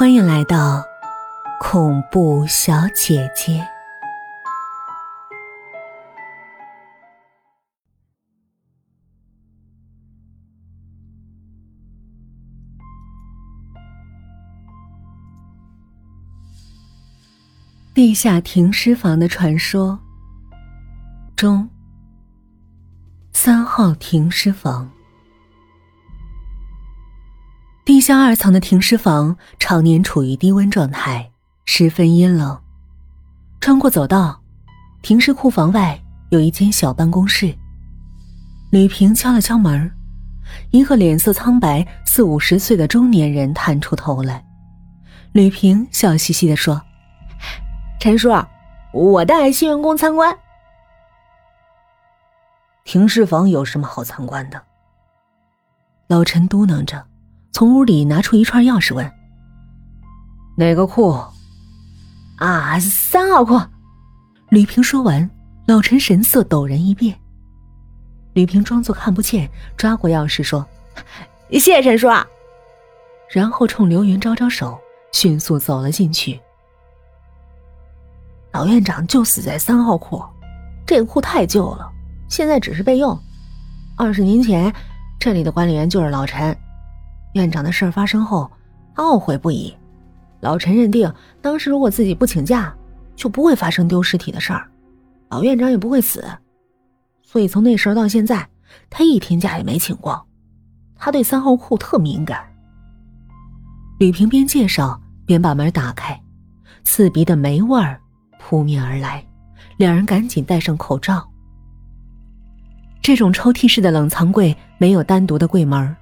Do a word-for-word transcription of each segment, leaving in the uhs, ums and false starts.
欢迎来到恐怖小姐姐。地下停尸房的传说中，三号停尸房。地下二层的停尸房常年处于低温状态，十分阴冷。穿过走道，停尸库房外有一间小办公室。吕平敲了敲门，一个脸色苍白、四五十岁的中年人探出头来。吕平笑嘻嘻地说：“陈叔，我带新员工参观。”“停尸房有什么好参观的？”老陈嘟囔着，从屋里拿出一串钥匙问：“哪个库？”“啊，三号库。”吕平说完，老陈神色陡然一变。吕平装作看不见，抓过钥匙说：“谢谢陈叔。”然后冲刘云招招手，迅速走了进去。“老院长就死在三号库，这个库太旧了，现在只是备用。二十年前，这里的管理员就是老陈。院长的事儿发生后，懊悔不已。老陈认定，当时如果自己不请假，就不会发生丢尸体的事儿，老院长也不会死。所以从那时候到现在，他一天假也没请过。他对三号库特敏感。”吕平边介绍边把门打开，刺鼻的霉味儿扑面而来，两人赶紧戴上口罩。这种抽屉式的冷藏柜没有单独的柜门。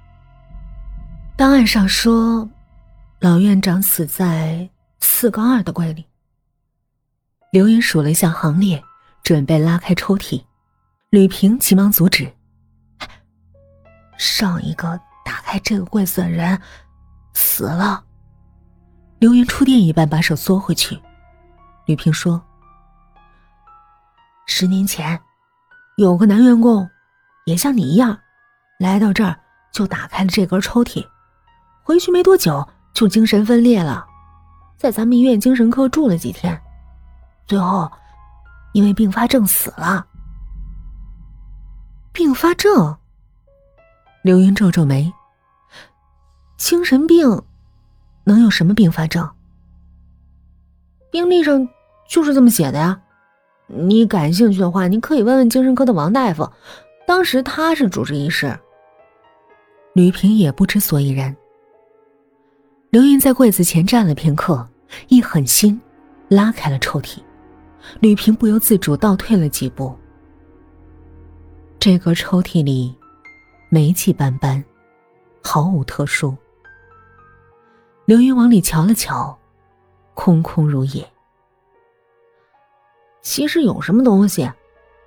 档案上说，老院长死在四杠二的柜里。刘云数了一下行列，准备拉开抽屉，吕平急忙阻止：“上一个打开这个柜子的人死了。”刘云触电一般把手缩回去。吕平说：“十年前，有个男员工，也像你一样，来到这儿就打开了这根抽屉。回去没多久就精神分裂了，在咱们医院精神科住了几天，最后因为并发症死了。”“并发症？”刘云皱皱眉，“精神病能有什么并发症？”“病历上就是这么写的呀，你感兴趣的话，你可以问问精神科的王大夫，当时他是主治医师。”吕平也不知所以然。刘云在柜子前站了片刻，一狠心拉开了抽屉，吕平不由自主倒退了几步。这个抽屉里霉气斑斑，毫无特殊。刘云往里瞧了瞧，空空如也。“其实有什么东西，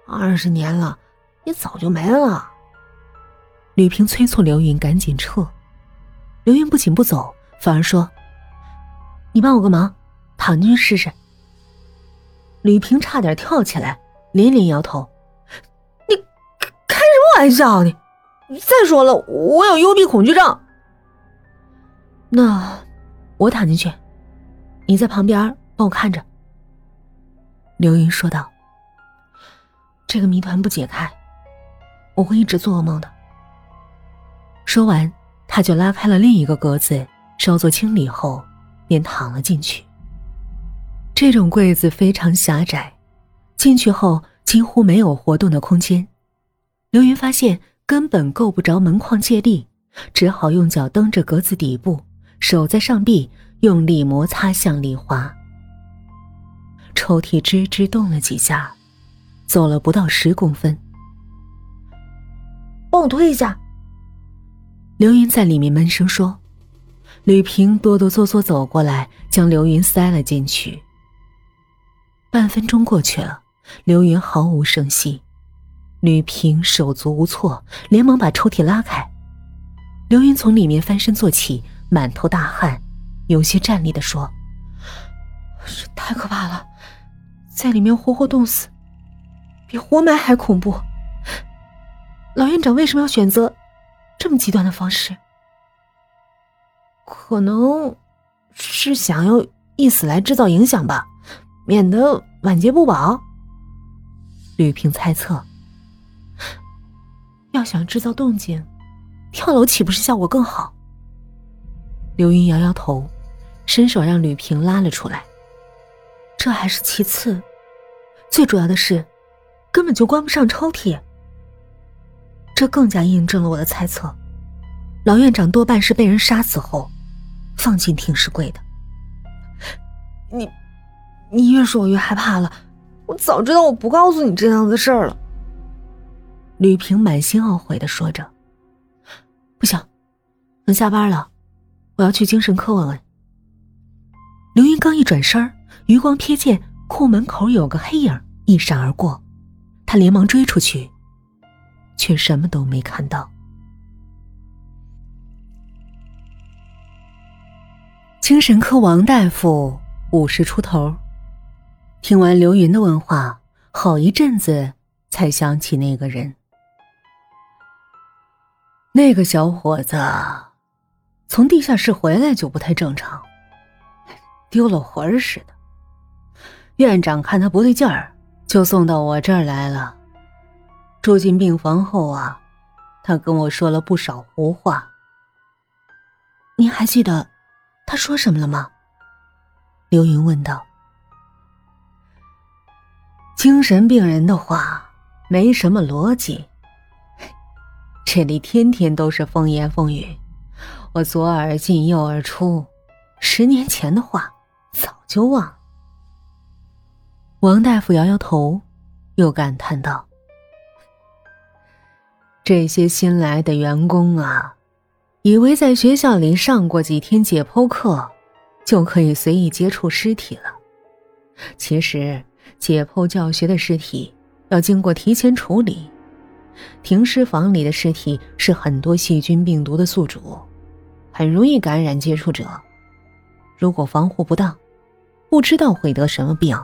二十年了也早就没了。”吕平催促刘云赶紧撤，刘云不仅不走，反而说：“你帮我个忙，躺进去试试。”吕平差点跳起来，连连摇头：“你开什么玩笑？你再说了，我有幽闭恐惧症。”“那我躺进去，你在旁边帮我看着。”刘云说道。“这个谜团不解开，我会一直做噩梦的。”说完，他就拉开了另一个格子，稍作清理后便躺了进去。这种柜子非常狭窄，进去后几乎没有活动的空间。刘云发现根本够不着门框借力，只好用脚蹬着格子底部，手在上臂用力摩擦向里滑。抽屉吱吱动了几下，走了不到十公分。“帮我推一下。”刘云在里面闷声说。吕平哆哆嗦嗦走过来，将刘云塞了进去。半分钟过去了，刘云毫无声息。吕平手足无措，连忙把抽屉拉开。刘云从里面翻身坐起，满头大汗，有些站立地说：“这太可怕了，在里面活活冻死，比活埋还恐怖。老院长为什么要选择这么极端的方式？可能是想要以此来制造影响吧，免得晚节不保。吕平猜测，要想制造动静，跳楼岂不是效果更好？刘云摇摇头，伸手让吕平拉了出来。这还是其次，最主要的是根本就关不上抽屉。这更加印证了我的猜测，老院长多半是被人杀死后放进停尸柜的。你你越说我越害怕了，我早知道我不告诉你这样的事儿了。吕平满心懊悔地说着。不行，等下班了我要去精神科问问。刘云刚一转身，余光瞥见库门口有个黑影一闪而过，他连忙追出去，却什么都没看到。精神科王大夫五十出头，听完刘云的问话，好一阵子才想起那个人。那个小伙子从地下室回来就不太正常，丢了魂似的。院长看他不对劲儿，就送到我这儿来了。住进病房后啊，他跟我说了不少胡话。您还记得他说什么了吗？刘云问道。精神病人的话没什么逻辑，这里天天都是风言风语，我左耳进右耳出，十年前的话早就忘了。王大夫摇摇头，又感叹道，这些新来的员工啊，以为在学校里上过几天解剖课就可以随意接触尸体了。其实解剖教学的尸体要经过提前处理，停尸房里的尸体是很多细菌病毒的宿主，很容易感染接触者，如果防护不当，不知道会得什么病。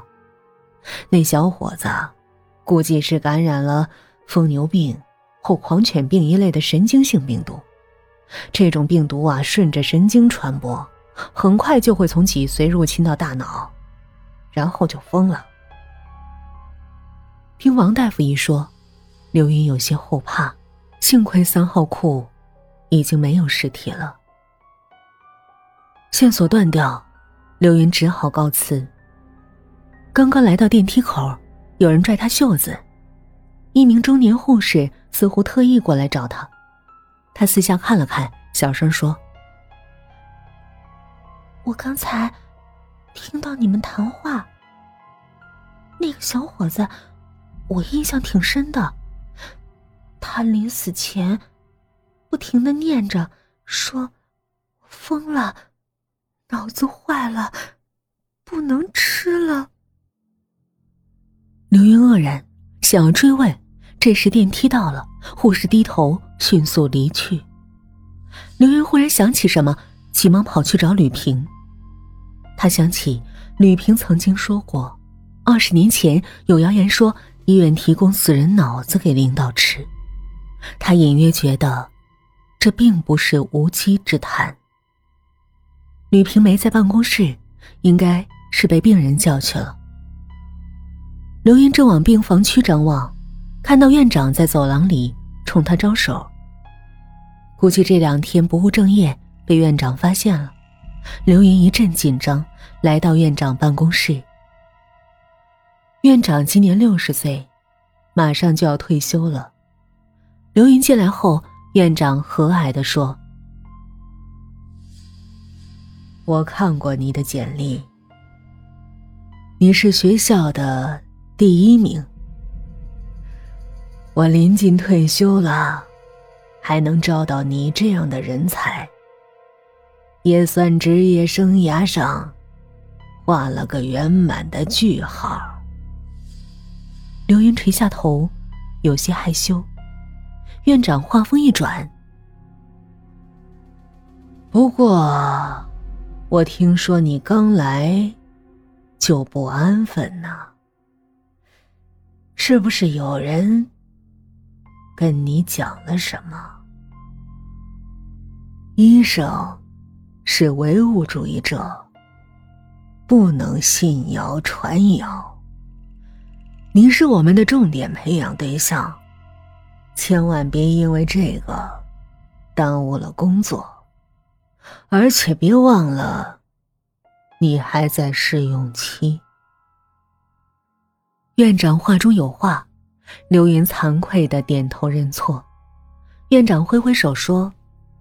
那小伙子估计是感染了疯牛病后狂犬病一类的神经性病毒，这种病毒啊，顺着神经传播，很快就会从脊髓入侵到大脑，然后就疯了。听王大夫一说，刘云有些后怕，幸亏三号库已经没有尸体了。线索断掉，刘云只好告辞。刚刚来到电梯口，有人拽他袖子，一名中年护士似乎特意过来找他。他四下看了看，小声说，我刚才听到你们谈话，那个小伙子我印象挺深的，他临死前不停地念着说，疯了，脑子坏了，不能吃了。刘云愕然，想要追问，这时电梯到了，护士低头迅速离去。刘云忽然想起什么，急忙跑去找吕平。他想起吕平曾经说过，二十年前有谣言说医院提供死人脑子给领导吃，他隐约觉得这并不是无稽之谈。吕平没在办公室，应该是被病人叫去了。刘云正往病房区张望，看到院长在走廊里冲他招手，估计这两天不务正业被院长发现了。刘云一阵紧张，来到院长办公室。院长今年六十岁，马上就要退休了。刘云进来后，院长和蔼地说，我看过你的简历，你是学校的第一名。我临近退休了，还能招到你这样的人才，也算职业生涯上画了个圆满的句号。刘云垂下头，有些害羞。院长话锋一转，不过我听说你刚来就不安分呢，是不是有人跟你讲了什么？医生是唯物主义者，不能信谣传谣。你是我们的重点培养对象，千万别因为这个耽误了工作，而且别忘了你还在试用期。院长话中有话，刘云惭愧地点头认错。院长挥挥手说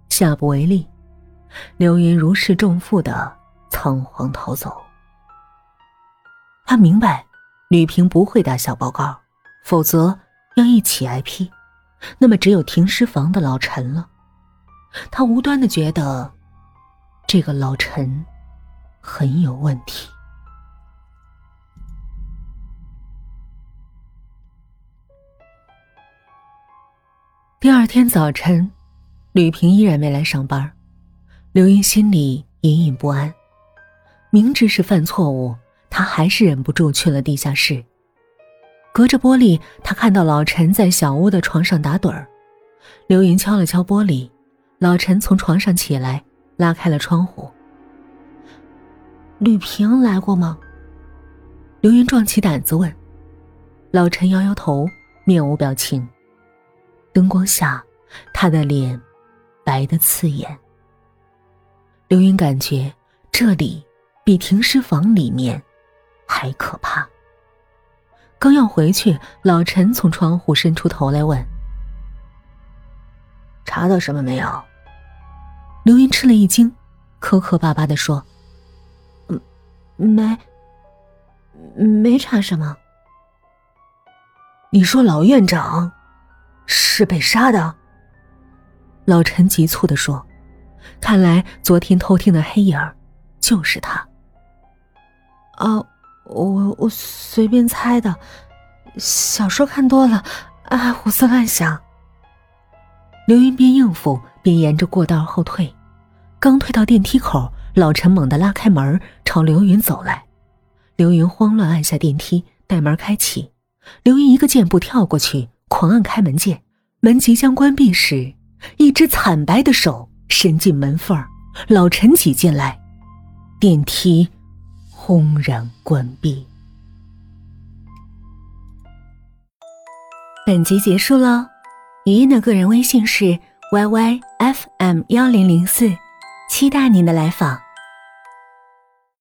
下不为例，刘云如释重负地仓皇逃走。他明白吕平不会打小报告，否则要一起挨批，那么只有停尸房的老陈了。他无端地觉得这个老陈很有问题。第二天早晨，吕平依然没来上班，刘云心里隐隐不安。明知是犯错误，他还是忍不住去了地下室。隔着玻璃，他看到老陈在小屋的床上打盹儿。刘云敲了敲玻璃，老陈从床上起来，拉开了窗户。吕平来过吗？刘云壮起胆子问。老陈摇摇头，面无表情。灯光下，他的脸白得刺眼。刘云感觉这里比停尸房里面还可怕。刚要回去，老陈从窗户伸出头来问：查到什么没有？刘云吃了一惊，磕磕巴巴地说：嗯，没没查什么。你说老院长是被杀的？老陈急促地说，看来昨天偷听的黑影儿就是他。啊，我我随便猜的，小说看多了，爱胡思乱想。刘云边应付边沿着过道后退，刚退到电梯口，老陈猛地拉开门朝刘云走来。刘云慌乱按下电梯，带门开启。刘云一个箭步跳过去，狂按开门键。门即将关闭时，一只惨白的手伸进门缝儿，老陈挤进来，电梯轰然关闭。本集结束喽，语音的个人微信是 Y Y F M 一零零四，期待您的来访。